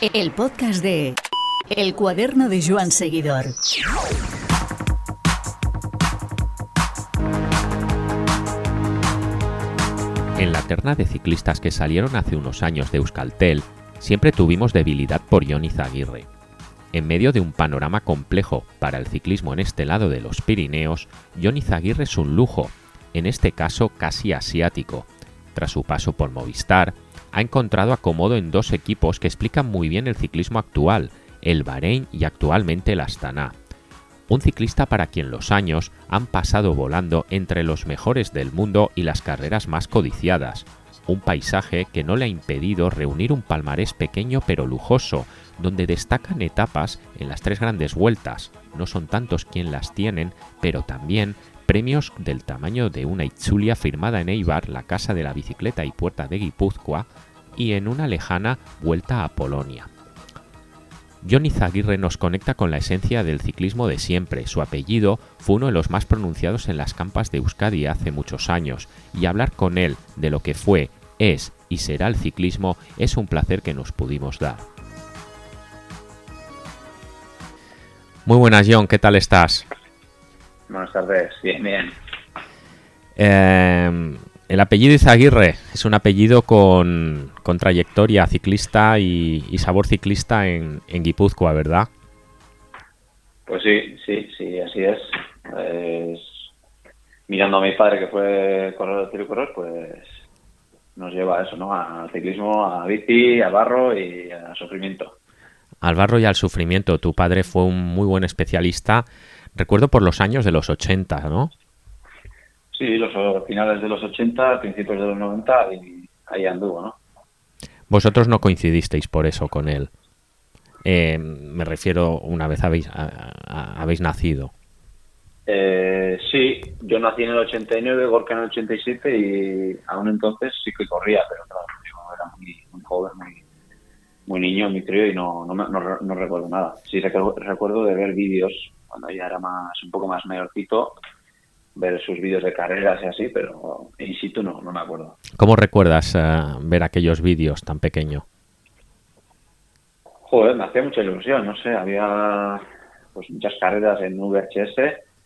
El podcast de El cuaderno de Joan Seguidor. En la terna de ciclistas que salieron hace unos años de Euskaltel, siempre tuvimos debilidad por Jon Izagirre. En medio de un panorama complejo para el ciclismo en este lado de los Pirineos, Jon Izagirre es un lujo, en este caso casi asiático. Tras su paso por Movistar, ha encontrado acomodo en dos equipos que explican muy bien el ciclismo actual, el Bahrain y actualmente el Astana. Un ciclista para quien los años han pasado volando entre los mejores del mundo y las carreras más codiciadas. Un paisaje que no le ha impedido reunir un palmarés pequeño pero lujoso, donde destacan etapas en las tres grandes vueltas. No son tantos quien las tienen, pero también premios del tamaño de una Itzulia firmada en Eibar, la casa de la bicicleta y puerta de Guipúzcoa, y en una lejana Vuelta a Polonia. Jon Izagirre nos conecta con la esencia del ciclismo de siempre. Su apellido fue uno de los más pronunciados en las campas de Euskadi hace muchos años, y hablar con él de lo que fue, es y será el ciclismo es un placer que nos pudimos dar. Muy buenas, Jon, ¿qué tal estás? Buenas tardes, bien, bien. El apellido Izagirre es un apellido con trayectoria ciclista y sabor ciclista en Guipúzcoa, ¿verdad? Pues sí, así es. Mirando a mi padre, que fue corredor de ciclocross, pues nos lleva a eso, ¿no? A ciclismo, a bici, a barro y a sufrimiento. Al barro y al sufrimiento. Tu padre fue un muy buen especialista. Recuerdo por los años de los 80, ¿no? Sí, los finales de los 80, principios de los 90, y ahí anduvo, ¿no? Vosotros no coincidisteis por eso con él. Me refiero, una vez habéis nacido. Sí, yo nací en el 89, Gorka en el 87, y aún entonces sí que corría, pero claro, yo era muy joven, muy niño, muy crío, y no recuerdo nada. Sí, recuerdo de ver vídeos cuando ya era un poco más mayorcito, ver sus vídeos de carreras y así, pero in situ no me acuerdo. ¿Cómo recuerdas ver aquellos vídeos tan pequeño? Joder, me hacía mucha ilusión, no sé, había pues muchas carreras en VHS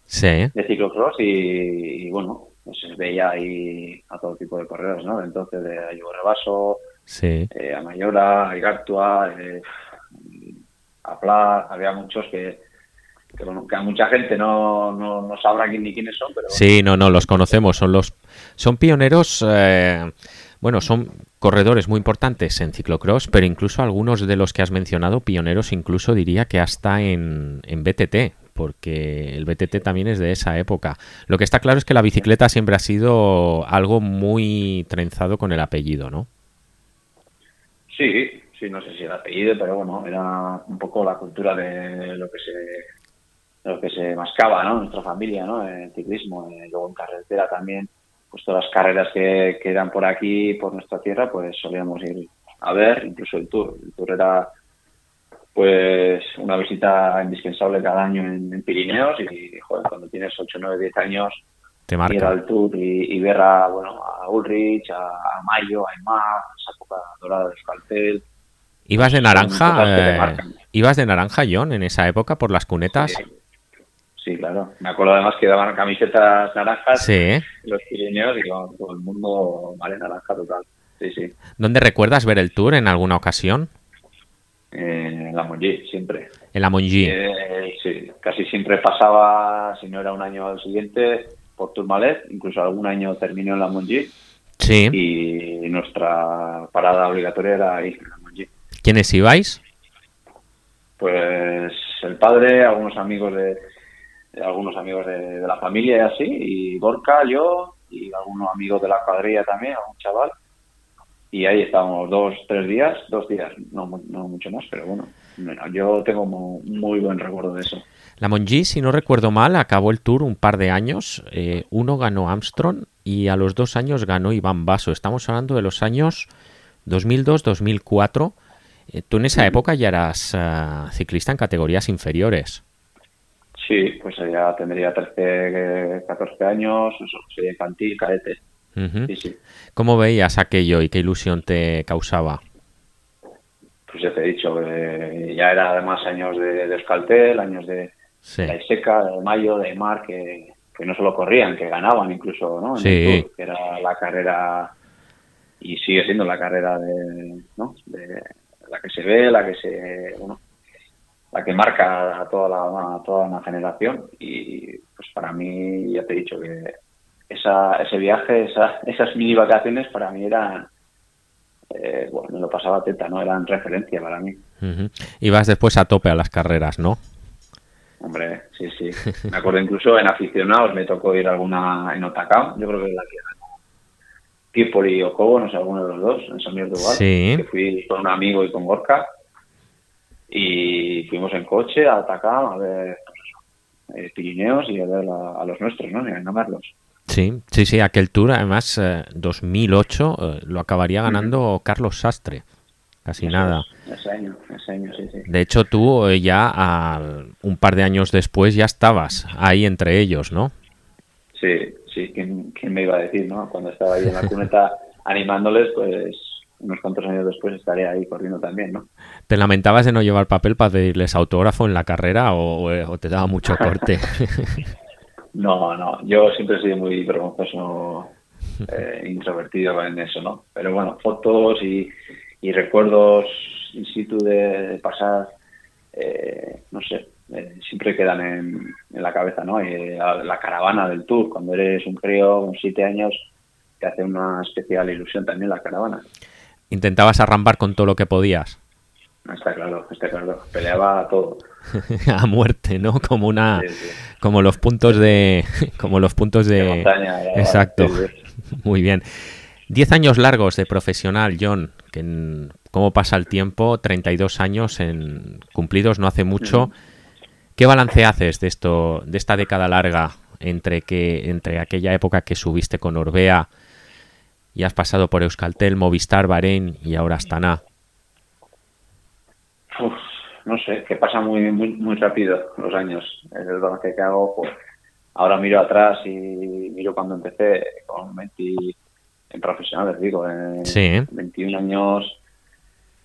sí. De ciclocross y bueno, pues veía ahí a todo tipo de correras, ¿no? Entonces de Jon Basso, sí. A Mayora, a Igartua, a Pla, había muchos que bueno, que a mucha gente no sabrá quiénes son, pero... Sí, no, los conocemos, son pioneros, son corredores muy importantes en ciclocross, pero incluso algunos de los que has mencionado, pioneros incluso diría que hasta en BTT, porque el BTT también es de esa época. Lo que está claro es que la bicicleta siempre ha sido algo muy trenzado con el apellido, ¿no? Sí, no sé si el apellido, pero bueno, era un poco la cultura de lo que se mascaba, ¿no? Nuestra familia, ¿no? El ciclismo, luego en carretera también, pues todas las carreras que eran por aquí, por nuestra tierra, pues solíamos ir a ver, incluso el Tour. El Tour era, pues, una visita indispensable cada año en Pirineos y, joder, cuando tienes 8, 9, 10 años, te marca. Ir al Tour y ver a Ulrich, a Mayo, a Aymar, esa época dorada de Euskaltel. ¿Ibas de naranja? ¿Ibas de naranja, Jon, en esa época por las cunetas? Sí, claro. Me acuerdo además que daban camisetas naranjas en los Pirineos y todo el mundo vale naranja total. Sí. ¿Dónde recuerdas ver el Tour en alguna ocasión? En La Mongie, siempre. ¿En La Mongie? Sí, casi siempre pasaba, si no era un año al siguiente, por Turmalet. Incluso algún año terminó en La Mongie. Sí. Y nuestra parada obligatoria era ahí, en La Mongie. ¿Quiénes ibais? Pues el padre, algunos amigos de la familia y así, y Gorka, yo, y algunos amigos de la cuadrilla también, algún chaval. Y ahí estábamos dos, tres días, no mucho más, pero bueno, yo tengo muy buen recuerdo de eso. La Mongie, si no recuerdo mal, acabó el Tour un par de años. Uno ganó Armstrong y a los 2 años ganó Iván Basso. Estamos hablando de los años 2002, 2004. Tú en esa época ya eras ciclista en categorías inferiores. Sí, pues ya tendría 13, 14 años, soy infantil, cadete. Uh-huh. Sí. ¿Cómo veías aquello y qué ilusión te causaba? Pues pues ya te he dicho, ya era además años de Euskaltel, años de la Iseca, de Mayo, de Aymar, que no solo corrían, que ganaban incluso, ¿no? En el Tour, que era la carrera, y sigue siendo la carrera de, ¿no? De la que se ve, la que se, bueno, la que marca a toda una generación. Y pues para mí, ya te he dicho que ese viaje, esas mini vacaciones para mí eran, bueno, me lo pasaba teta, ¿no? Eran referencia para mí. Uh-huh. Y vas después a tope a las carreras, ¿no? Hombre, sí, sí. Me acuerdo incluso en aficionados me tocó ir alguna en Otacao, yo creo que la que ganó Pipoli o Cobo, no sé, alguno de los dos, en San Miguel de Ugar, sí. Que fui con un amigo y con Gorka, y fuimos en coche a Atacao a ver, pues, Pirineos y a ver a los nuestros, ¿no? Y a ganarlos. Sí, sí, sí, aquel tour, además, 2008, lo acabaría ganando Carlos Sastre, casi ese, nada. Ese año, sí, sí. De hecho, tú ya un par de años después ya estabas ahí entre ellos, ¿no? Sí, sí, ¿quién me iba a decir, no? Cuando estaba ahí en la cuneta animándoles, pues unos cuantos años después estaré ahí corriendo también, ¿no? ¿Te lamentabas de no llevar papel para pedirles autógrafo en la carrera o te daba mucho corte? No, yo siempre he sido muy vergonzoso, introvertido en eso, ¿no? Pero bueno, fotos y recuerdos in situ de pasar, no sé, siempre quedan en la cabeza, ¿no? La caravana del Tour, cuando eres un crío con 7 años, te hace una especial ilusión también la caravana. ¿Intentabas arrambar con todo lo que podías? Está claro. Peleaba todo. A muerte, ¿no? Como una, sí, sí. Como los puntos de montaña, ya, exacto. Sí. Muy bien. 10 años largos de profesional, Jon. ¿Cómo pasa el tiempo? 32 años cumplidos no hace mucho. ¿Qué balance haces de esta década larga entre aquella época que subiste con Orbea y has pasado por Euskaltel, Movistar, Bahrein y ahora Astana? Uf, no sé, que pasa muy muy muy rápido los años. El balance que hago, pues ahora miro atrás y miro cuando empecé con 20 en profesionales, digo, 21 años,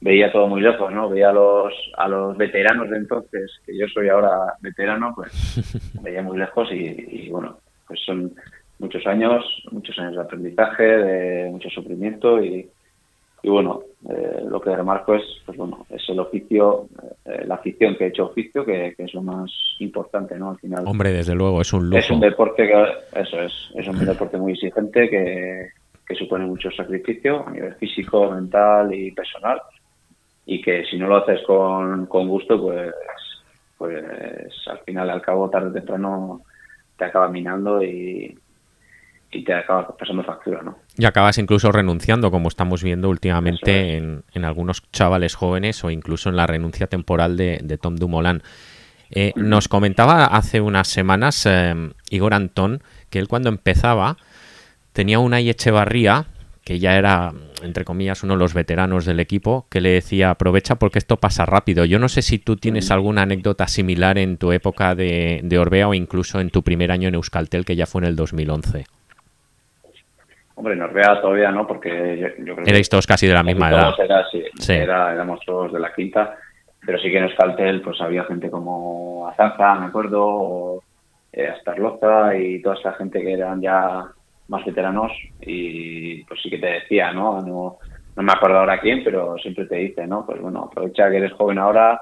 veía todo muy lejos, ¿no? Veía a los veteranos de entonces, que yo soy ahora veterano, pues veía muy lejos y bueno, pues son muchos años de aprendizaje, de mucho sufrimiento y bueno, lo que remarco es, pues bueno, es el oficio, la afición que he hecho oficio, que es lo más importante, ¿no? Al final. Hombre, desde luego, es un lujo. Es un deporte que, eso es un deporte muy exigente que supone mucho sacrificio a nivel físico, mental y personal, y que si no lo haces con gusto, pues al final, al cabo, tarde o temprano te acaba minando y te acabas pasando factura, ¿no? Y acabas incluso renunciando, como estamos viendo últimamente en algunos chavales jóvenes o incluso en la renuncia temporal de Tom Dumoulin. Nos comentaba hace unas semanas Igor Antón que él cuando empezaba tenía una Echevarría, que ya era, entre comillas, uno de los veteranos del equipo, que le decía, aprovecha porque esto pasa rápido. Yo no sé si tú tienes alguna anécdota similar en tu época de Orbea o incluso en tu primer año en Euskaltel, que ya fue en el 2011. Hombre, en Orbea todavía no, porque yo creo que... Erais todos casi de la misma edad. Éramos todos de la quinta, pero sí que en Euskaltel pues había gente como Azanza, me acuerdo, o Astarloza y toda esta gente que eran ya más veteranos, y pues sí que te decía, ¿no? No me acuerdo ahora quién, pero siempre te dice, ¿no? Pues bueno, aprovecha que eres joven ahora,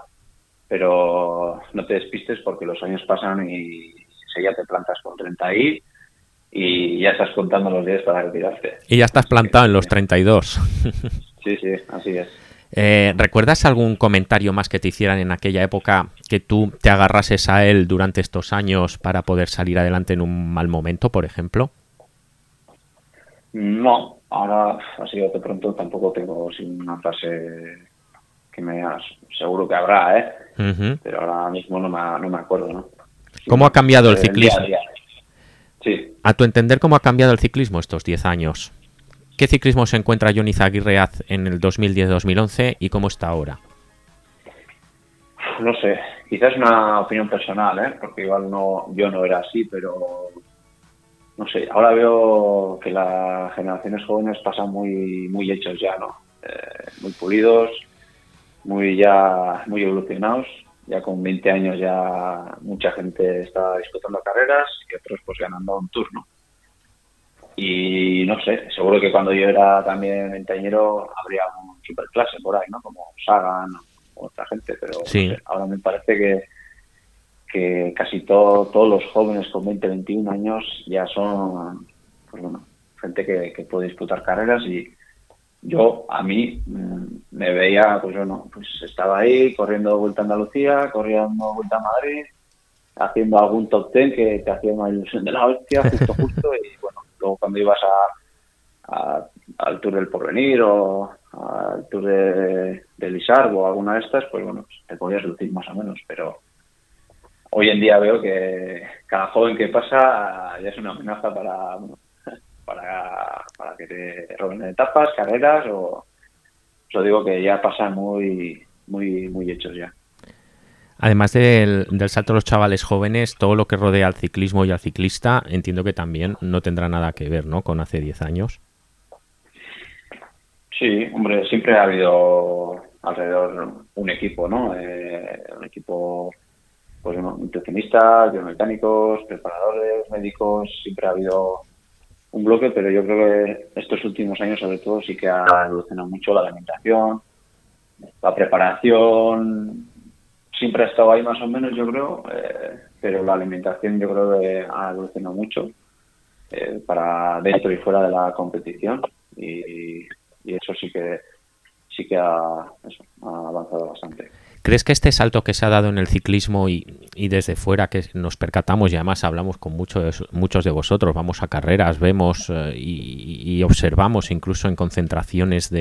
pero no te despistes porque los años pasan y si ya te plantas con 30 y ya estás contando los días para retirarte. Y ya estás plantado en los 32. Sí, sí, así es. ¿Recuerdas algún comentario más que te hicieran en aquella época que tú te agarrases a él durante estos años para poder salir adelante en un mal momento, por ejemplo? No, ahora así de pronto tampoco tengo una frase que me digas, seguro que habrá, pero ahora mismo no me acuerdo, ¿no? Sí, ¿cómo ha cambiado el ciclismo? Sí. A tu entender, ¿cómo ha cambiado el ciclismo estos 10 años? ¿Qué ciclismo se encuentra Jon Izagirre en el 2010-2011 y cómo está ahora? No sé, quizás una opinión personal, porque igual yo no era así, pero... No sé, ahora veo que las generaciones jóvenes pasan muy muy hechos ya, ¿no? Muy pulidos, muy evolucionados. Ya con 20 años ya mucha gente está disputando carreras y otros pues ganando un turno. Y no sé, seguro que cuando yo era también veinteañero habría un superclase por ahí, ¿no? Como Sagan o otra gente, pero sí. No sé, ahora me parece que casi todos los jóvenes con 20, 21 años ya son, pues bueno, gente que puede disputar carreras. Y yo, a mí, me veía, pues yo no, pues estaba ahí corriendo Vuelta a Andalucía, corriendo Vuelta a Madrid, haciendo algún top 10 que te hacía una ilusión de la hostia, justo, y bueno, luego cuando ibas al Tour del Porvenir o al Tour de Lisarbo o alguna de estas, pues bueno, te podías lucir más o menos, pero hoy en día veo que cada joven que pasa ya es una amenaza para, bueno, para que te roben etapas, carreras, o yo digo que ya pasan muy hechos ya. Además del salto de los chavales jóvenes, todo lo que rodea al ciclismo y al ciclista, entiendo que también no tendrá nada que ver, ¿no?, con hace 10 años. Sí, hombre, siempre ha habido alrededor un equipo, ¿no? Un equipo, pues, nutricionistas, biomecánicos, preparadores, médicos, siempre ha habido un bloque, pero yo creo que estos últimos años, sobre todo, sí que ha evolucionado mucho la alimentación, la preparación. Siempre ha estado ahí más o menos, yo creo, pero la alimentación yo creo que ha evolucionado mucho para dentro y fuera de la competición, y eso sí que ha avanzado bastante. ¿Crees que este salto que se ha dado en el ciclismo y desde fuera que nos percatamos, y además hablamos con muchos de vosotros, vamos a carreras, vemos y observamos incluso en concentraciones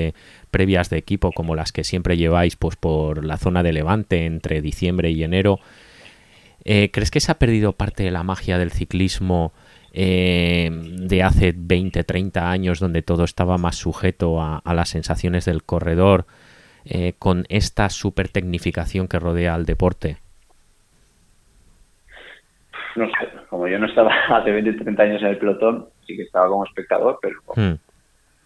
previas de equipo como las que siempre lleváis pues por la zona de Levante entre diciembre y enero, ¿crees que se ha perdido parte de la magia del ciclismo de hace 20, 30 años donde todo estaba más sujeto a las sensaciones del corredor? Con esta super tecnificación que rodea al deporte. No sé, como yo no estaba hace 20 o 30 años en el pelotón, sí que estaba como espectador,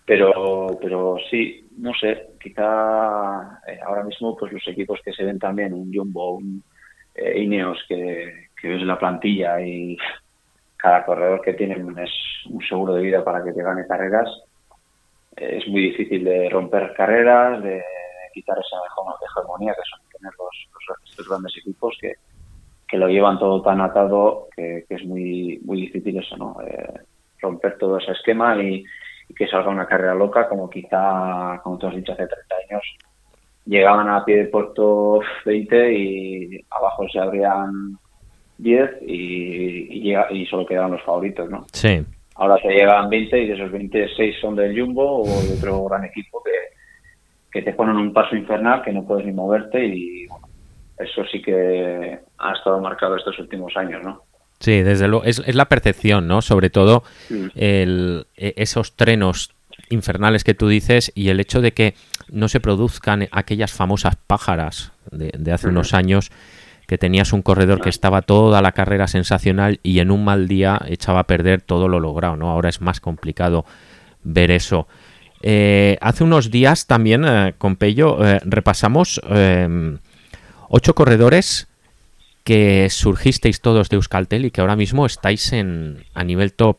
pero sí, no sé, quizá ahora mismo pues los equipos que se ven también, un Jumbo, un Ineos, que ves la plantilla y cada corredor que tiene es un seguro de vida para que te gane carreras, es muy difícil de romper carreras, de quitar esa hegemonía que son tener estos grandes equipos que lo llevan todo tan atado que es muy difícil eso, ¿no? Romper todo ese esquema y que salga una carrera loca como quizá, como tú has dicho, hace 30 años llegaban a pie de puerto 20 y abajo se abrían 10 y solo quedaban los favoritos, ¿no? Sí. Ahora se llegan 20 y de esos 20, 6 son del Jumbo o de otro gran equipo que te ponen un paso infernal que no puedes ni moverte, y bueno, eso sí que ha estado marcado estos últimos años, ¿no? Sí, desde luego, es la percepción, ¿no? Sobre todo sí. Esos trenos infernales que tú dices y el hecho de que no se produzcan aquellas famosas pájaras de hace unos años que tenías un corredor que estaba toda la carrera sensacional y en un mal día echaba a perder todo lo logrado, ¿no? Ahora es más complicado ver eso. Hace unos días también con Pello repasamos 8 corredores que surgisteis todos de Euskaltel y que ahora mismo estáis a nivel top.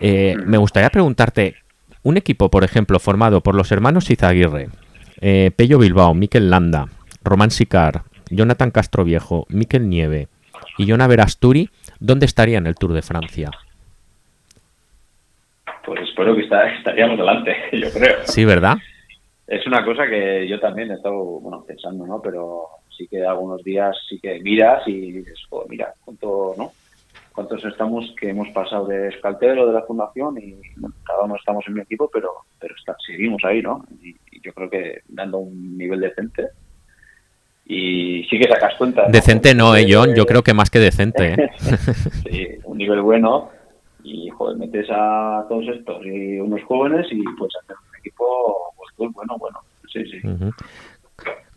Me gustaría preguntarte, un equipo, por ejemplo, formado por los hermanos Izagirre, Pello Bilbao, Mikel Landa, Román Sicard, Jonathan Castroviejo, Mikel Nieve y Jon Berasturi, ¿dónde estaría en el Tour de Francia? Pues espero que estaríamos delante, yo creo. Sí, ¿verdad? Es una cosa que yo también he estado pensando, ¿no? Pero sí que algunos días sí que miras y dices, joder, mira, ¿cuántos estamos que hemos pasado de Euskaltel o de la Fundación? Y bueno, cada uno estamos en un equipo, pero seguimos ahí, ¿no? Y yo creo que dando un nivel decente. Y sí que sacas cuenta, ¿no? Decente no, Jon, yo creo que más que decente, ¿eh? Sí, un nivel bueno. Y, joder, metes a todos estos y unos jóvenes y puedes hacer un equipo bueno. Sí. Uh-huh.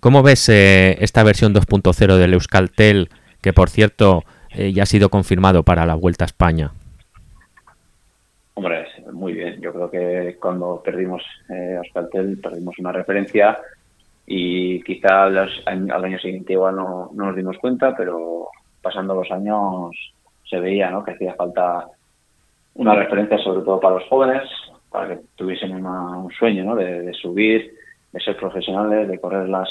¿Cómo ves esta versión 2.0 del Euskaltel, que, por cierto, ya ha sido confirmado para la Vuelta a España? Hombre, muy bien. Yo creo que cuando perdimos Euskaltel, perdimos una referencia y quizá al año siguiente igual no nos dimos cuenta, pero pasando los años se veía, ¿no?, que hacía falta una referencia, sobre todo para los jóvenes, para que tuviesen un sueño, ¿no?, de subir, de ser profesionales, de correr las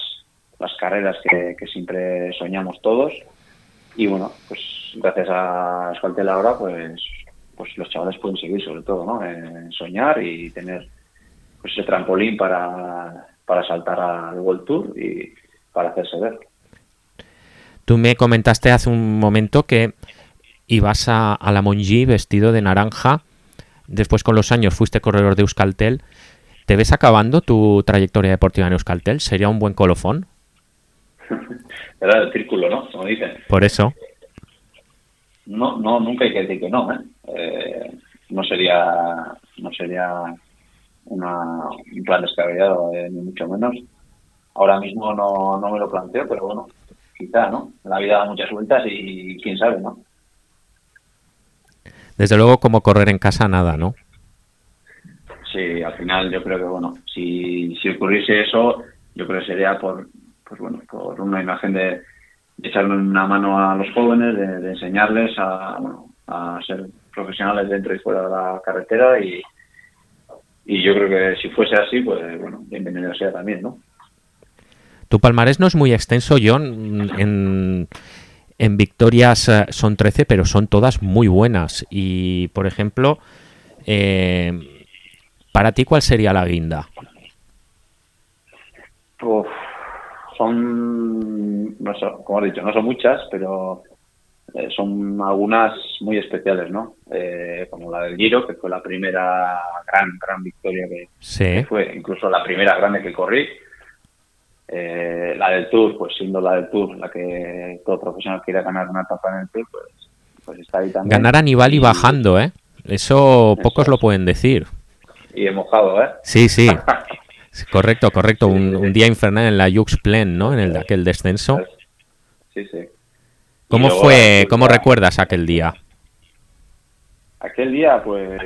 carreras que siempre soñamos todos. Y bueno, pues gracias a Euskaltel ahora, pues los chavales pueden seguir, sobre todo, ¿no?, en soñar y tener pues ese trampolín para saltar al World Tour y para hacerse ver. Tú me comentaste hace un momento que ibas a La Mongie vestido de naranja, después con los años fuiste corredor de Euskaltel. ¿Te ves acabando tu trayectoria deportiva en Euskaltel? ¿Sería un buen colofón? Era el círculo, ¿no?, como dicen. Por eso. No, nunca hay que decir que no, ¿eh? No sería un plan descabellado, ni mucho menos. Ahora mismo no me lo planteo, pero bueno, quizá, ¿no? La vida da muchas vueltas y quién sabe, ¿no? Desde luego, como correr en casa, nada, ¿no? Sí, al final yo creo que, bueno, si ocurriese eso, yo creo que sería por una imagen de echarle una mano a los jóvenes, de enseñarles a ser profesionales dentro y fuera de la carretera, y yo creo que si fuese así, pues bueno, bienvenido sea también, ¿no? Tu palmarés no es muy extenso, Jon, en victorias son 13, pero son todas muy buenas. Y, por ejemplo, ¿para ti cuál sería la guinda? Uf, como has dicho, no son muchas, pero son algunas muy especiales, ¿no? Como la del Giro, que fue la primera gran victoria que fue, incluso la primera grande que corrí. La del Tour, pues siendo la del Tour la que todo profesional quiera ganar una etapa en el Tour, pues está ahí también. Ganar a Nibali bajando, ¿eh? Eso pocos lo pueden decir. Y he mojado, ¿eh? Sí. Correcto. Sí. Un día infernal en la Jux Plain, ¿no? En el de aquel descenso. Sí. ¿Cómo recuerdas aquel día? Aquel día, pues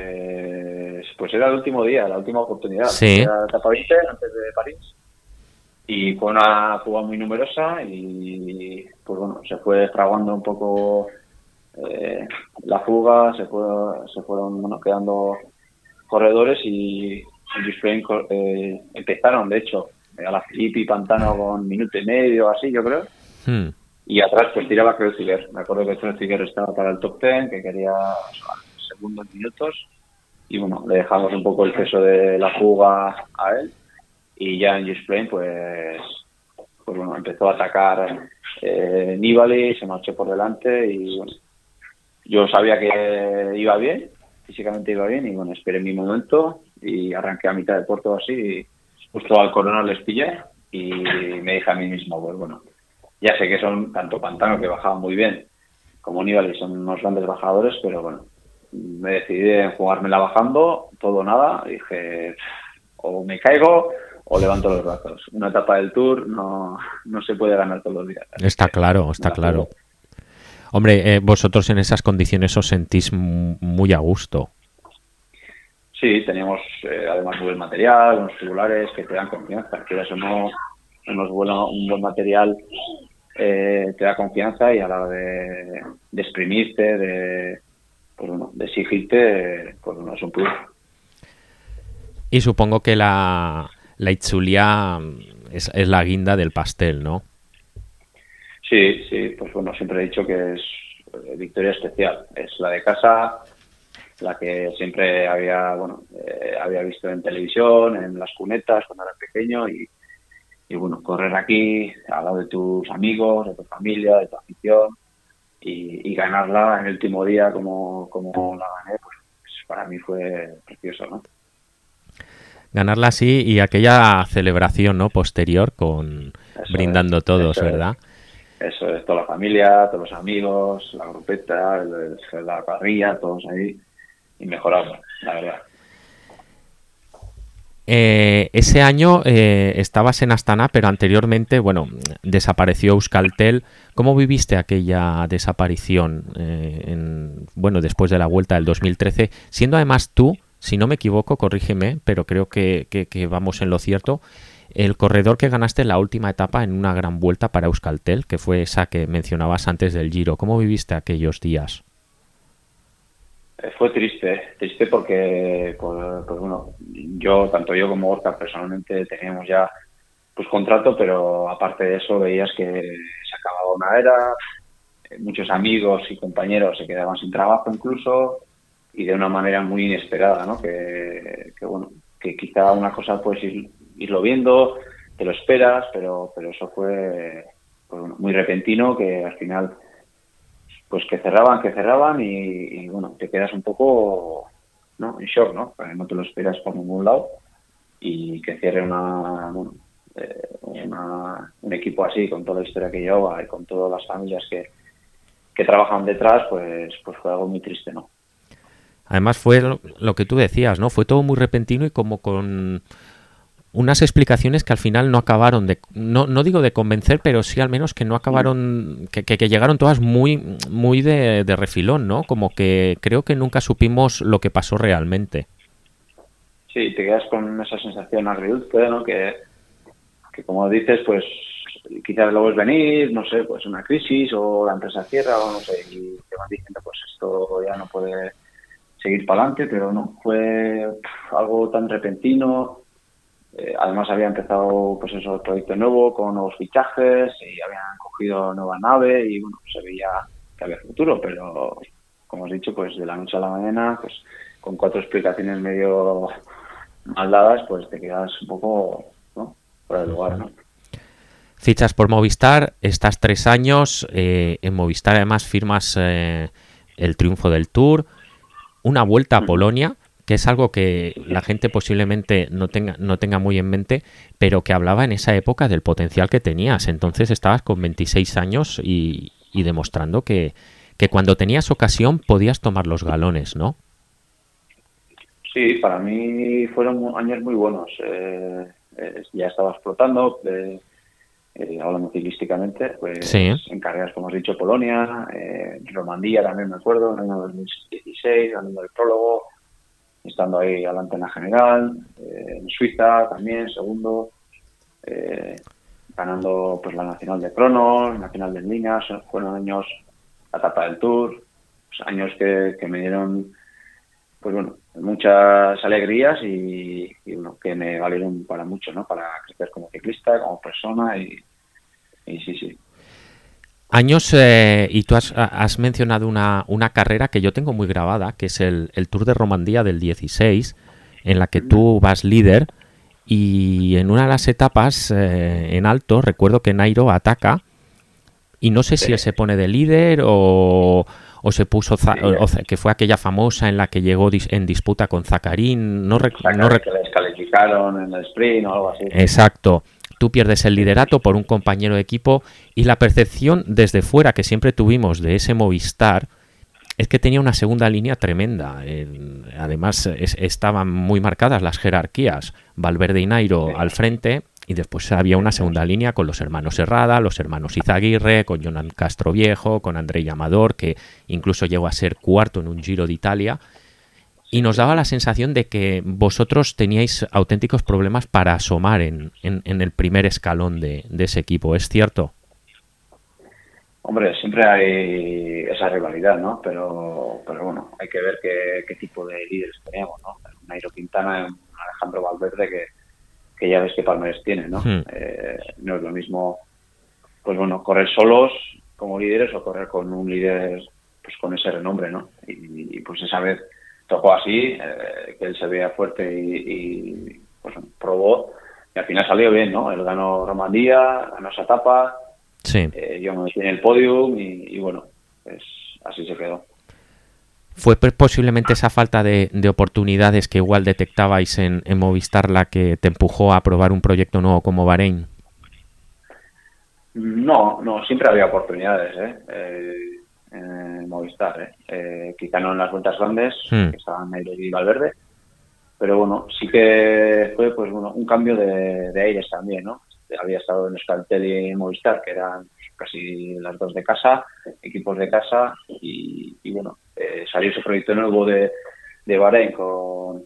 era el último día, la última oportunidad. Sí. Era la etapa 20 antes de París. Y fue una jugada muy numerosa y, pues bueno, se fue fraguando un poco la fuga, se fueron bueno, quedando corredores y empezaron, de hecho, a la Filipe y Pantano con minuto y medio, así yo creo. Y atrás pues tiraba Creusiller. Me acuerdo que Creusiller estaba para el top 10, que quería segundos, minutos. Y bueno, le dejamos un poco el peso de la fuga a él. Y ya en Jux Plain, pues bueno, empezó a atacar Nibali, se marchó por delante y bueno, yo sabía que iba bien, físicamente iba bien, y bueno, esperé mi momento y arranqué a mitad de puerto así, y justo al coronel les pillé y me dije a mí mismo, pues bueno, ya sé que son tanto Pantano, que bajaba muy bien, como Nibali, son unos grandes bajadores, pero bueno, me decidí en jugármela bajando, todo o nada, dije, o me caigo o levanto los brazos. Una etapa del Tour no se puede ganar todos los días. Está claro. Hombre, vosotros en esas condiciones os sentís muy a gusto. Sí, teníamos además buen material, unos tubulares que te dan confianza. Que eso no es bueno, un buen material te da confianza y a la hora de exprimirte, de exigirte, pues no es un plus. Y supongo que la Itzulia es la guinda del pastel, ¿no? Sí, pues bueno, siempre he dicho que es victoria especial. Es la de casa, la que siempre había visto en televisión, en las cunetas cuando era pequeño. Y bueno, correr aquí, al lado de tus amigos, de tu familia, de tu afición, y ganarla en el último día como la gané, pues para mí fue precioso, ¿no? Ganarla así y aquella celebración, ¿no?, posterior con eso brindando todos, ¿verdad? Eso es, toda la familia, todos los amigos, la grupeta, la parrilla, todos ahí, inmejorable, la verdad. Ese año estabas en Astana, pero anteriormente, bueno, desapareció Euskaltel. ¿Cómo viviste aquella desaparición después de la Vuelta del 2013? Siendo además tú, si no me equivoco, corrígeme, pero creo que vamos en lo cierto, el corredor que ganaste en la última etapa en una gran vuelta para Euskaltel, que fue esa que mencionabas antes del Giro. ¿Cómo viviste aquellos días? Fue triste porque pues bueno, tanto yo como Gorka personalmente teníamos ya pues contrato, pero aparte de eso veías que se acababa una era, muchos amigos y compañeros se quedaban sin trabajo incluso, y de una manera muy inesperada, ¿no? Que bueno, que quizá una cosa pues irlo viendo, te lo esperas, pero eso fue pues, muy repentino, que al final pues que cerraban y bueno, te quedas un poco, ¿no?, en shock, ¿no? No te lo esperas por ningún lado, y que cierre un equipo así, con toda la historia que llevaba y con todas las familias que trabajan detrás, pues fue algo muy triste, ¿no? Además fue lo que tú decías, ¿no? Fue todo muy repentino y como con unas explicaciones que al final no acabaron de, no digo de convencer, pero sí al menos que no acabaron, que llegaron todas muy, muy de refilón, ¿no? Como que creo que nunca supimos lo que pasó realmente. Sí, te quedas con esa sensación agridulce, ¿no? Que como dices, pues quizás lo ves venir, no sé, pues una crisis o la empresa cierra o no sé, y te van diciendo pues esto ya no puede seguir para adelante, pero no, fue algo tan repentino. Además había empezado pues eso, proyecto nuevo con nuevos fichajes y habían cogido nueva nave y bueno, se veía que había futuro, pero como has dicho, pues de la noche a la mañana, pues con 4 explicaciones medio mal dadas, pues te quedas un poco, ¿no?, fuera de lugar, ¿no? Fichas por Movistar, estás 3 años en Movistar, además firmas el triunfo del Tour, una vuelta a Polonia, que es algo que la gente posiblemente no tenga muy en mente, pero que hablaba en esa época del potencial que tenías. Entonces estabas con 26 años y demostrando que cuando tenías ocasión podías tomar los galones, ¿no? Sí, para mí fueron años muy buenos. Ya estaba explotando, hablando ciclísticamente, pues sí, en carreras, como has dicho, Polonia, Romandía también me acuerdo, en el año 2016, hablando del prólogo, estando ahí adelante en la general, en Suiza también, segundo, ganando pues la nacional de cronos, nacional de líneas, fueron años, la etapa del Tour, pues, años que me dieron pues bueno, muchas alegrías y bueno, que me valieron para mucho, ¿no?, para crecer como ciclista, como persona y sí. Años, y tú has mencionado una carrera que yo tengo muy grabada, que es el Tour de Romandía del 16, en la que tú vas líder, y en una de las etapas, en alto, recuerdo que Nairo ataca, y no sé si él se pone de líder o se puso, que fue aquella famosa en la que llegó en disputa con Zacarín, que les calificaron en el sprint o algo así. Exacto. Tú pierdes el liderato por un compañero de equipo, y la percepción desde fuera que siempre tuvimos de ese Movistar es que tenía una segunda línea tremenda. Además, estaban muy marcadas las jerarquías. Valverde y Nairo al frente, y después había una segunda línea con los hermanos Herrada, los hermanos Izagirre, con Jonathan Castroviejo, con Andrei Amador, que incluso llegó a ser cuarto en un Giro de Italia. Y nos daba la sensación de que vosotros teníais auténticos problemas para asomar en el primer escalón de ese equipo, ¿es cierto? Hombre, siempre hay esa rivalidad, ¿no? Pero bueno, hay que ver qué tipo de líderes tenemos, ¿no? Nairo Quintana, Alejandro Valverde, que ya ves qué palmarés tiene, ¿no? No es lo mismo, pues bueno, correr solos como líderes o correr con un líder pues con ese renombre, ¿no? Y pues esa vez tocó así, que él se veía fuerte y pues probó, y al final salió bien, ¿no? Él ganó Romandía, ganó esa etapa, sí. Yo me metí en el podium y bueno, pues así se quedó. ¿Fue posiblemente esa falta de oportunidades que igual detectabais en Movistar la que te empujó a probar un proyecto nuevo como Bahrein? No, siempre había oportunidades, Movistar, quizá no en las vueltas grandes, que estaban Nairo y Valverde, pero bueno, sí que fue pues bueno, un cambio de aires también, ¿no? Había estado en Euskaltel y Movistar, que eran casi las dos de casa, equipos de casa, y bueno, salió ese proyecto nuevo de Bahrein con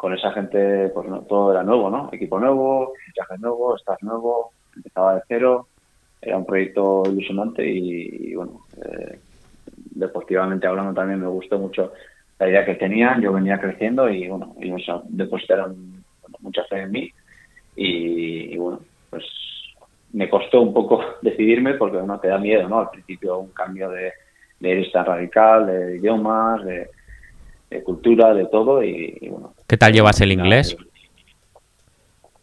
con esa gente, pues no, todo era nuevo, ¿no? Equipo nuevo, fichaje nuevo, estás nuevo, empezaba de cero, era un proyecto ilusionante y bueno, deportivamente hablando también me gustó mucho la idea que tenían, yo venía creciendo y bueno, ellos depositaron mucha fe en mí y bueno, pues me costó un poco decidirme porque uno te da miedo, ¿no? Al principio un cambio de ir tan radical, de idiomas, de cultura, de todo y bueno. ¿Qué tal llevas el inglés?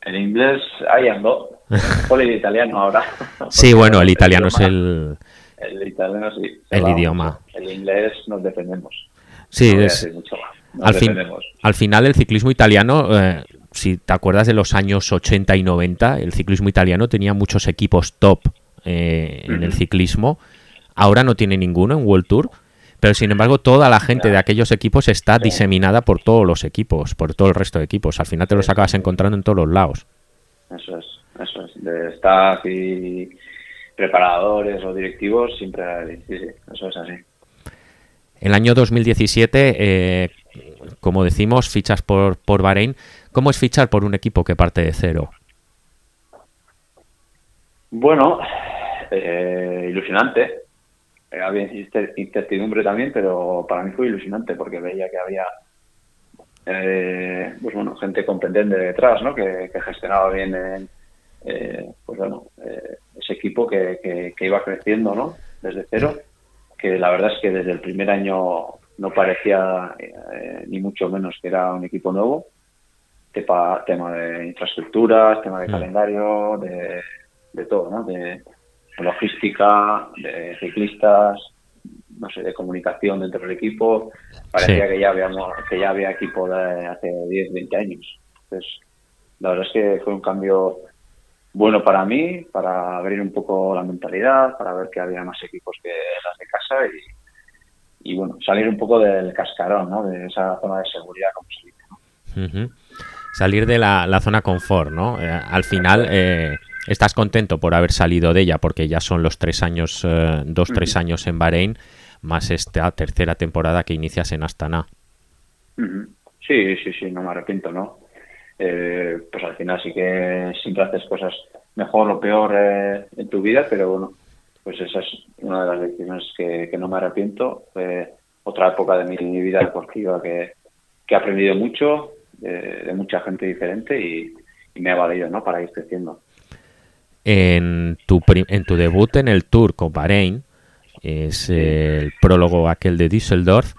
El inglés, ahí ando. Por el italiano ahora. Sí, bueno, el italiano es el... El italiano sí. El idioma. El inglés nos defendemos. Sí, no es... mucho más. Al final el ciclismo italiano, si te acuerdas de los años 80 y 90, el ciclismo italiano tenía muchos equipos top en el ciclismo. Ahora no tiene ninguno en World Tour. Pero, sin embargo, toda la gente de aquellos equipos está diseminada por todos los equipos, por todo el resto de equipos. Al final te los acabas encontrando en todos los lados. Eso es, eso es. De staff y preparadores o directivos, siempre... Sí, sí, eso es así. El año 2017, como decimos, fichas por Bahrein. ¿Cómo es fichar por un equipo que parte de cero? Bueno, ilusionante. Había incertidumbre también, pero para mí fue ilusionante porque veía que había pues bueno, gente competente detrás, ¿no? Que gestionaba bien pues bueno, ese equipo que iba creciendo, ¿no? Desde cero, que la verdad es que desde el primer año no parecía ni mucho menos que era un equipo nuevo, tema de infraestructuras, tema de calendario, de todo, ¿no? De logística, de ciclistas, no sé, de comunicación dentro del equipo. Parecía que ya había equipo de hace 10, 20 años. Entonces, la verdad es que fue un cambio bueno para mí, para abrir un poco la mentalidad, para ver que había más equipos que las de casa y bueno, salir un poco del cascarón, ¿no? De esa zona de seguridad, como se dice, ¿no? Uh-huh. Salir de la zona confort, ¿no? Al final... ¿Estás contento por haber salido de ella? Porque ya son los 3 años, 2-3 años en Bahrein, más esta tercera temporada que inicias en Astana. Sí, sí, sí, no me arrepiento, ¿no? Pues al final sí que siempre haces cosas mejor o peor en tu vida, pero bueno, pues esa es una de las decisiones que no me arrepiento. Otra época de mi vida deportiva que he aprendido mucho, de mucha gente diferente y me ha valido, ¿no? Para ir creciendo. En tu debut en el Tour con Bahrein, es el prólogo aquel de Düsseldorf,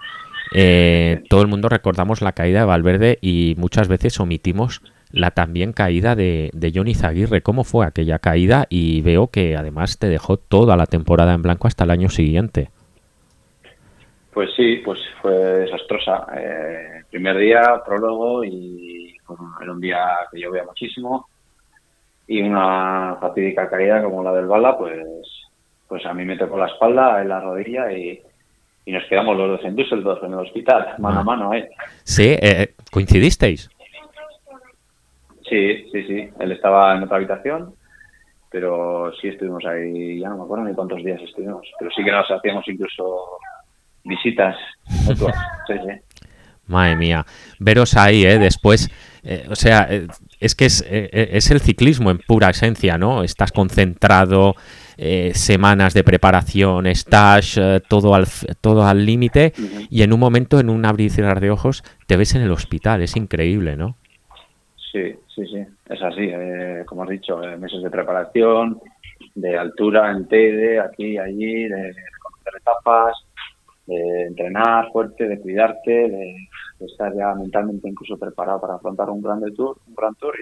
todo el mundo recordamos la caída de Valverde y muchas veces omitimos la también caída de Jon Izagirre. ¿Cómo fue aquella caída? Y veo que además te dejó toda la temporada en blanco hasta el año siguiente. Pues sí, pues fue desastrosa. Primer día, prólogo, y bueno, era un día que llovía muchísimo. Y una fatídica caída como la del Bala, pues a mí me tocó la espalda, en la rodilla y nos quedamos los dos en Düsseldorf, en el hospital, mano a mano. Sí, ¿coincidisteis? Sí, sí, sí. Él estaba en otra habitación, pero sí estuvimos ahí, ya no me acuerdo ni cuántos días estuvimos, pero sí que nos hacíamos incluso visitas. Sí, sí. Madre mía. Veros ahí, después... o sea, es que es el ciclismo en pura esencia, ¿no? Estás concentrado, semanas de preparación, estás todo al límite y en un momento, en un abrir y cerrar de ojos, te ves en el hospital. Es increíble, ¿no? Sí, sí, sí. Es así, como has dicho, meses de preparación, de altura en TD, aquí, allí, de conocer etapas, de entrenar fuerte, de cuidarte, de estar ya mentalmente incluso preparado para afrontar un gran tour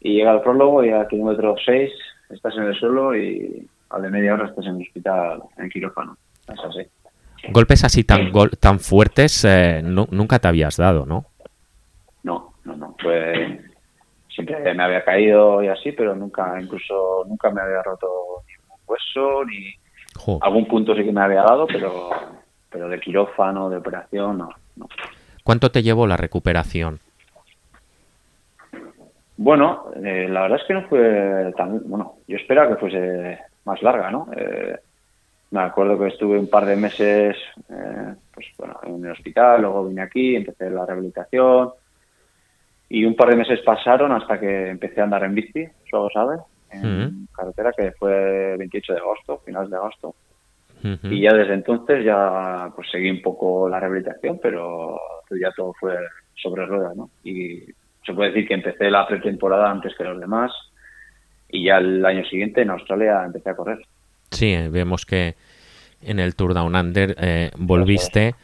y llega el prólogo y al kilómetro 6 estás en el suelo y a la media hora estás en el hospital, en quirófano. Es así. Golpes así tan fuertes nunca te habías dado, ¿no? No. Pues siempre me había caído y así, pero nunca me había roto ningún hueso ni... Joder. Algún punto sí que me había dado, pero de quirófano, de operación, no. ¿Cuánto te llevó la recuperación? Bueno, la verdad es que no fue tan... Bueno, yo esperaba que fuese más larga, ¿no? Me acuerdo que estuve un par de meses pues, bueno, en el hospital, luego vine aquí, empecé la rehabilitación, Y un par de meses pasaron hasta que empecé a andar en bici, solo sabes, en carretera, que fue 28 de agosto, finales de agosto. Y ya desde entonces ya pues seguí un poco la rehabilitación, pero ya todo fue sobre ruedas, ¿no? Y se puede decir que empecé la pretemporada antes que los demás y ya el año siguiente en Australia empecé a correr. Sí, vemos que en el Tour Down Under volviste.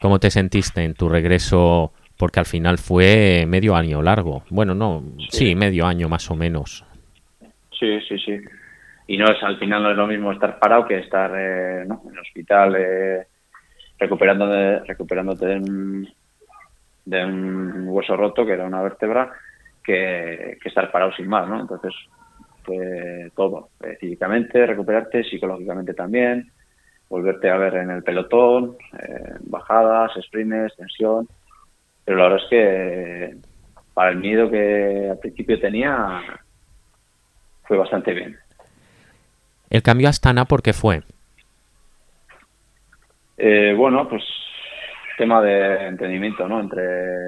¿Cómo te sentiste en tu regreso? Porque al final fue medio año largo. Bueno, no, sí, medio año más o menos. Sí, sí, sí. Y no es, al final no es lo mismo estar parado que estar ¿no? en el hospital recuperándote de un hueso roto, que era una vértebra, que estar parado sin más, ¿no? Entonces, todo. Físicamente, recuperarte, psicológicamente también, volverte a ver en el pelotón, bajadas, sprints, tensión. Pero la verdad es que para el miedo que al principio tenía fue bastante bien. ¿El cambio a Astana por qué fue? Bueno, pues tema de entendimiento, ¿no? Entre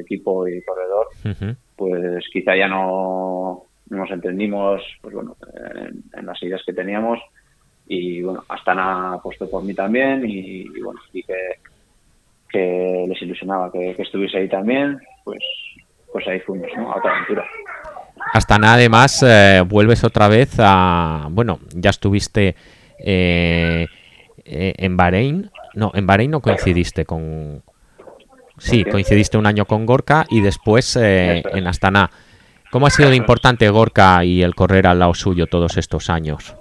equipo y corredor. Pues quizá ya no nos entendimos, pues bueno, en las ideas que teníamos. Y bueno, Astana apostó por mí también y bueno, que les ilusionaba que estuviese ahí también, pues ahí fuimos, ¿no? A otra aventura. Astana, además, vuelves otra vez a... Bueno, ya estuviste en Bahrein. No, en Bahrein no coincidiste con... Sí, coincidiste un año con Gorka y después en Astana. ¿Cómo ha sido de importante Gorka y el correr al lado suyo todos estos años?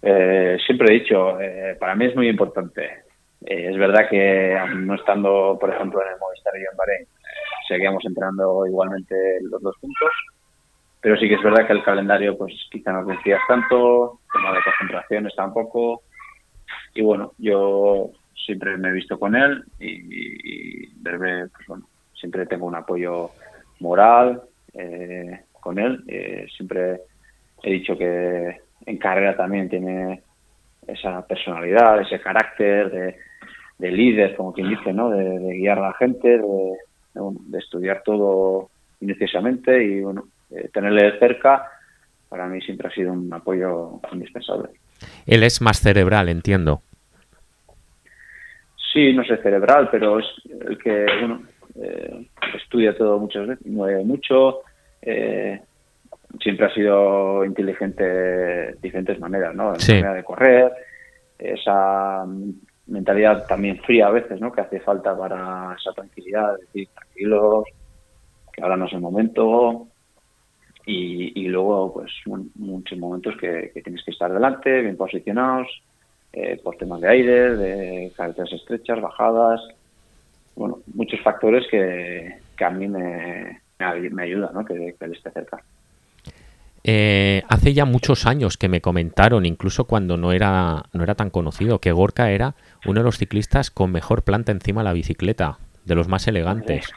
Siempre he dicho, para mí es muy importante. Es verdad que no estando, por ejemplo, en el Movistar y en Bahrein, seguíamos entrenando igualmente los dos juntos, pero sí que es verdad que el calendario pues quizá no coincidía tanto, tema de concentraciones tampoco, y bueno, yo siempre me he visto con él y verme, pues bueno, siempre tengo un apoyo moral con él, siempre he dicho que en carrera también tiene esa personalidad, ese carácter de líder, como quien dice, ¿no? De guiar a la gente, de estudiar todo minuciosamente y bueno, tenerle cerca, para mí siempre ha sido un apoyo indispensable. Él es más cerebral, entiendo. Sí, no sé, cerebral, pero es el que bueno, estudia todo muchas veces, mueve mucho, siempre ha sido inteligente de diferentes maneras, ¿no? La manera de correr, esa mentalidad también fría a veces, ¿no? Que hace falta para esa tranquilidad, es decir, tranquilos, que ahora no es el momento. Y luego, pues, muchos momentos que tienes que estar delante, bien posicionados, por temas de aire, de carreteras estrechas, bajadas. Bueno, muchos factores que a mí me ayuda, ¿no? Que él esté cerca. Hace ya muchos años que me comentaron, incluso cuando no era tan conocido, que Gorka era uno de los ciclistas con mejor planta encima de la bicicleta, de los más elegantes.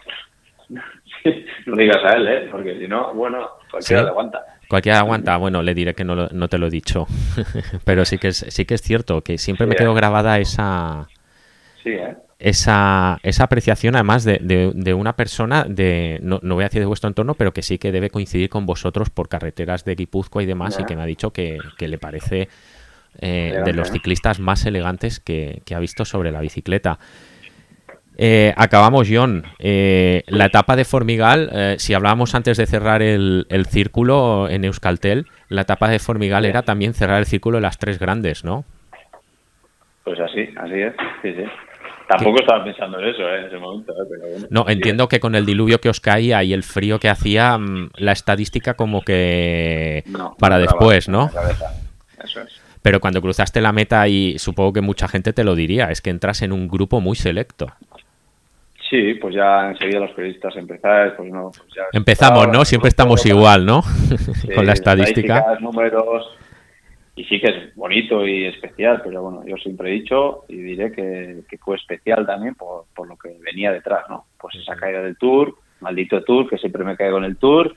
Sí, no digas a él, porque si no, bueno, cualquiera le aguanta. Cualquiera aguanta, bueno, le diré que no te lo he dicho. Pero sí que es cierto que siempre me quedó grabada esa apreciación, además de una persona de no voy a decir de vuestro entorno, pero que sí que debe coincidir con vosotros por carreteras de Guipúzcoa y demás, y que me ha dicho que le parece de los ciclistas más elegantes que ha visto sobre la bicicleta. Acabamos, Jon. La etapa de Formigal, si hablábamos antes de cerrar el círculo en Euskaltel, la etapa de Formigal era también cerrar el círculo de las tres grandes, ¿no? Pues así es, sí. Tampoco estaba pensando en eso en ese momento. Pero bueno, no, entiendo que con el diluvio que os caía y el frío que hacía, la estadística como que para después, ¿no? Eso es. Pero cuando cruzaste la meta, y supongo que mucha gente te lo diría, es que entras en un grupo muy selecto. Sí, pues ya enseguida los periodistas empezáis, pues no. Pues ya empezamos, ¿no? Siempre estamos igual, ¿no? Sí, con la estadística. Números. Y sí que es bonito y especial, pero bueno, yo siempre he dicho y diré que fue especial también por lo que venía detrás, ¿no? Pues esa caída del Tour, maldito Tour, que siempre me caigo en el Tour,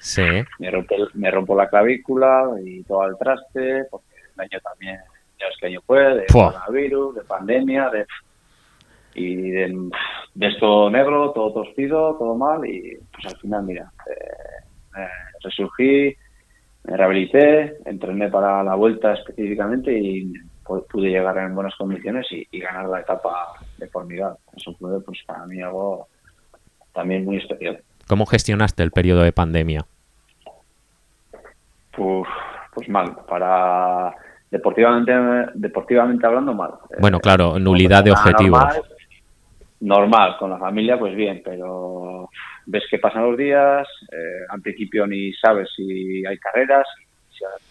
me rompo la clavícula y todo al traste, porque el año también, ya es que año fue, de coronavirus, de pandemia, Y de esto negro, todo torcido, todo mal, y pues al final, mira, resurgí, me rehabilité, entrené para la vuelta específicamente y pues, pude llegar en buenas condiciones y ganar la etapa de Formigal. Eso fue, pues, para mí algo también muy especial. ¿Cómo gestionaste el periodo de pandemia? Pues mal, para... Deportivamente hablando, mal. Bueno, claro, nulidad de objetivos. Normal, con la familia, pues bien, pero ves que pasan los días, al principio ni sabes si hay carreras,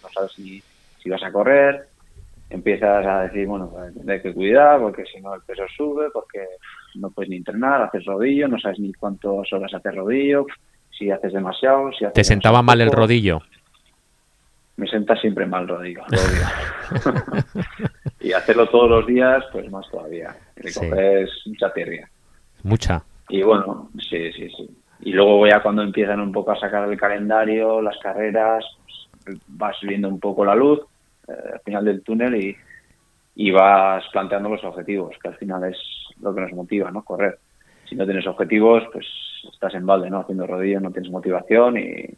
no sabes si vas a correr, empiezas a decir, bueno, hay que cuidar, porque si no el peso sube, porque no puedes ni entrenar, haces rodillo, no sabes ni cuántas horas haces rodillo, si haces demasiado, si haces... ¿Te sentaba mal el rodillo? Me senta siempre mal, Rodrigo. Y hacerlo todos los días, pues más todavía. Le coges mucha tierra. Mucha. Y bueno, sí. Y luego ya cuando empiezan un poco a sacar el calendario, las carreras, pues vas viendo un poco la luz al final del túnel y vas planteando los objetivos, que al final es lo que nos motiva, ¿no? Correr. Si no tienes objetivos, pues estás en balde, ¿no? Haciendo rodillos, no tienes motivación y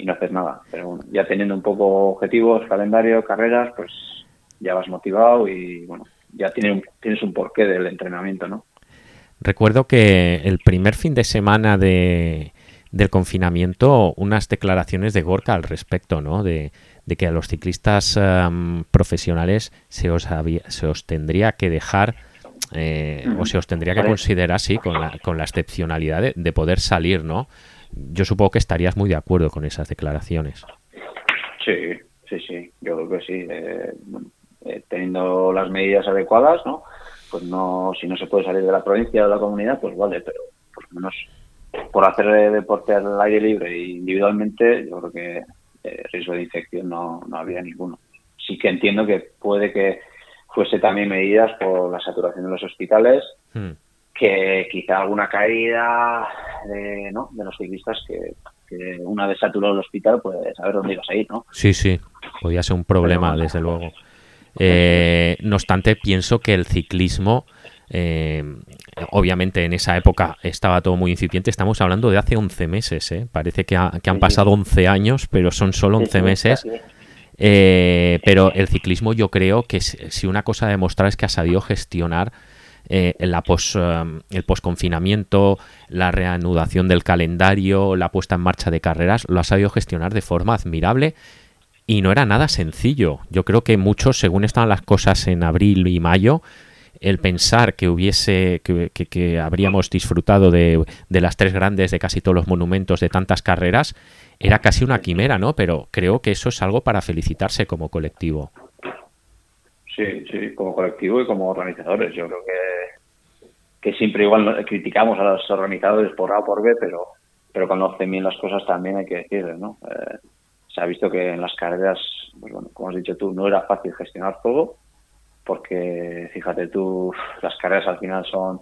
no haces nada, pero bueno, ya teniendo un poco objetivos, calendario, carreras, pues ya vas motivado y bueno, ya tienes un porqué del entrenamiento, ¿no? Recuerdo que el primer fin de semana del confinamiento, unas declaraciones de Gorka al respecto, ¿no? De que a los ciclistas profesionales se os tendría que dejar o se os tendría que considerar, sí, con la excepcionalidad de poder salir, ¿no? Yo supongo que estarías muy de acuerdo con esas declaraciones. Sí. Yo creo que sí. Teniendo las medidas adecuadas, ¿no? Pues no, si no se puede salir de la provincia o de la comunidad, pues vale, pero por lo menos por hacer deporte al aire libre e individualmente, yo creo que riesgo de infección no habría ninguno. Sí que entiendo que puede que fuese también medidas por la saturación de los hospitales, que quizá alguna caída de los ciclistas que una vez saturado el hospital, pues saber dónde ibas a ir, ¿no? Sí, podía ser un problema, pero, desde luego. No obstante, pienso que el ciclismo, obviamente en esa época estaba todo muy incipiente, estamos hablando de hace 11 meses, ¿eh? Parece que han pasado 11 años, pero son solo 11 meses. Pero el ciclismo, yo creo que si una cosa a demostrar es que ha sabido gestionar el posconfinamiento, la reanudación del calendario, la puesta en marcha de carreras, lo ha sabido gestionar de forma admirable y no era nada sencillo. Yo creo que muchos, según estaban las cosas en abril y mayo, el pensar que que habríamos disfrutado de las tres grandes, de casi todos los monumentos, de tantas carreras, era casi una quimera, ¿no? Pero creo que eso es algo para felicitarse como colectivo. Sí, como colectivo y como organizadores. Yo creo que siempre igual criticamos a los organizadores por A o por B, pero cuando hacen bien las cosas también hay que decirles, ¿no? Se ha visto que en las carreras, pues bueno, como has dicho tú, no era fácil gestionar todo, porque fíjate tú, las carreras al final son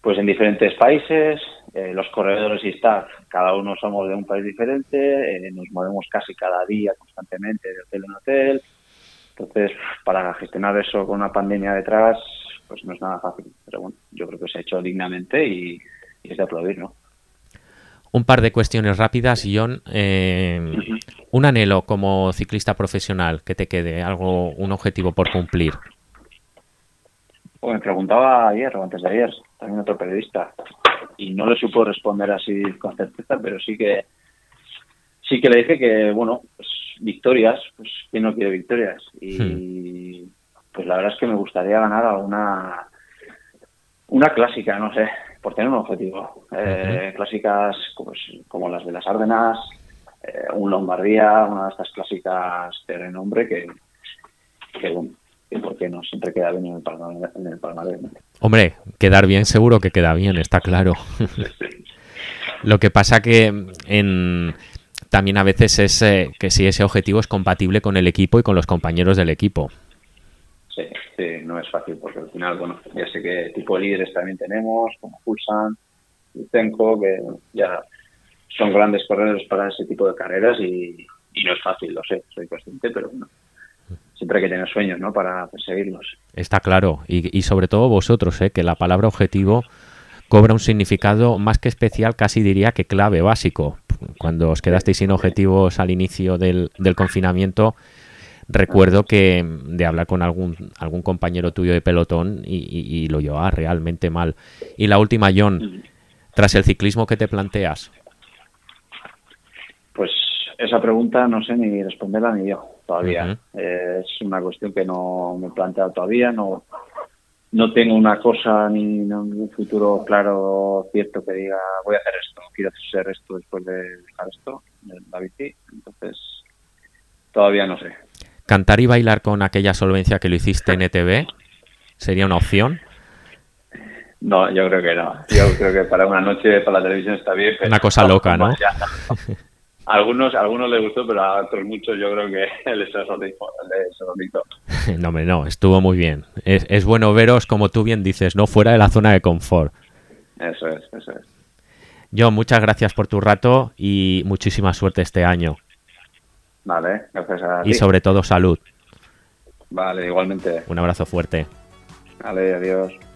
pues en diferentes países, los corredores y staff, cada uno somos de un país diferente, nos movemos casi cada día constantemente de hotel en hotel. Entonces, para gestionar eso con una pandemia detrás, pues no es nada fácil. Pero bueno, yo creo que se ha hecho dignamente y es de aplaudir, ¿no? Un par de cuestiones rápidas, Jon. Un anhelo como ciclista profesional que te quede, un objetivo por cumplir. Pues me preguntaba ayer o antes de ayer, también otro periodista, y no le supo responder así con certeza, pero sí que le dije que, bueno, pues, victorias, pues quién no quiere victorias y pues la verdad es que me gustaría ganar alguna una clásica, no sé, por tener un objetivo. Clásicas pues, como las de las Ardenas, un Lombardía, una de estas clásicas de renombre que bueno, que por qué no, siempre queda bien en el palmarés. Hombre, quedar bien seguro que queda bien, está claro. Lo que pasa que también a veces es que si ese objetivo es compatible con el equipo y con los compañeros del equipo. Sí, no es fácil porque al final, bueno, ya sé que tipo líderes también tenemos, como Pulsan, Lucenco, que ya son grandes corredores para ese tipo de carreras y no es fácil, lo sé, soy consciente, pero bueno, siempre hay que tener sueños, ¿no?, para perseguirlos. Está claro, y sobre todo vosotros, que la palabra objetivo cobra un significado más que especial, casi diría que clave, básico. Cuando os quedasteis sin objetivos al inicio del confinamiento, recuerdo que de hablar con algún compañero tuyo de pelotón y lo llevaba realmente mal. Y la última, Jon, tras el ciclismo, ¿qué te planteas? Pues esa pregunta no sé ni responderla ni yo todavía. Uh-huh. Es una cuestión que no me he planteado todavía, no tengo una cosa ni ningún futuro claro, cierto, que diga voy a hacer esto, quiero hacer esto después de dejar esto, la bici. Entonces, todavía no sé. ¿Cantar y bailar con aquella solvencia que lo hiciste en ETV sería una opción? No, yo creo que no. Yo creo que para una noche para la televisión está bien. Pero una cosa loca, ¿no? Algunos les gustó, pero a otros muchos yo creo que les asomito. No, hombre, no, estuvo muy bien. Es bueno veros, como tú bien dices, no fuera de la zona de confort. Eso es. Jon, muchas gracias por tu rato y muchísima suerte este año. Vale, gracias a ti. Y sobre todo, salud. Vale, igualmente. Un abrazo fuerte. Vale, adiós.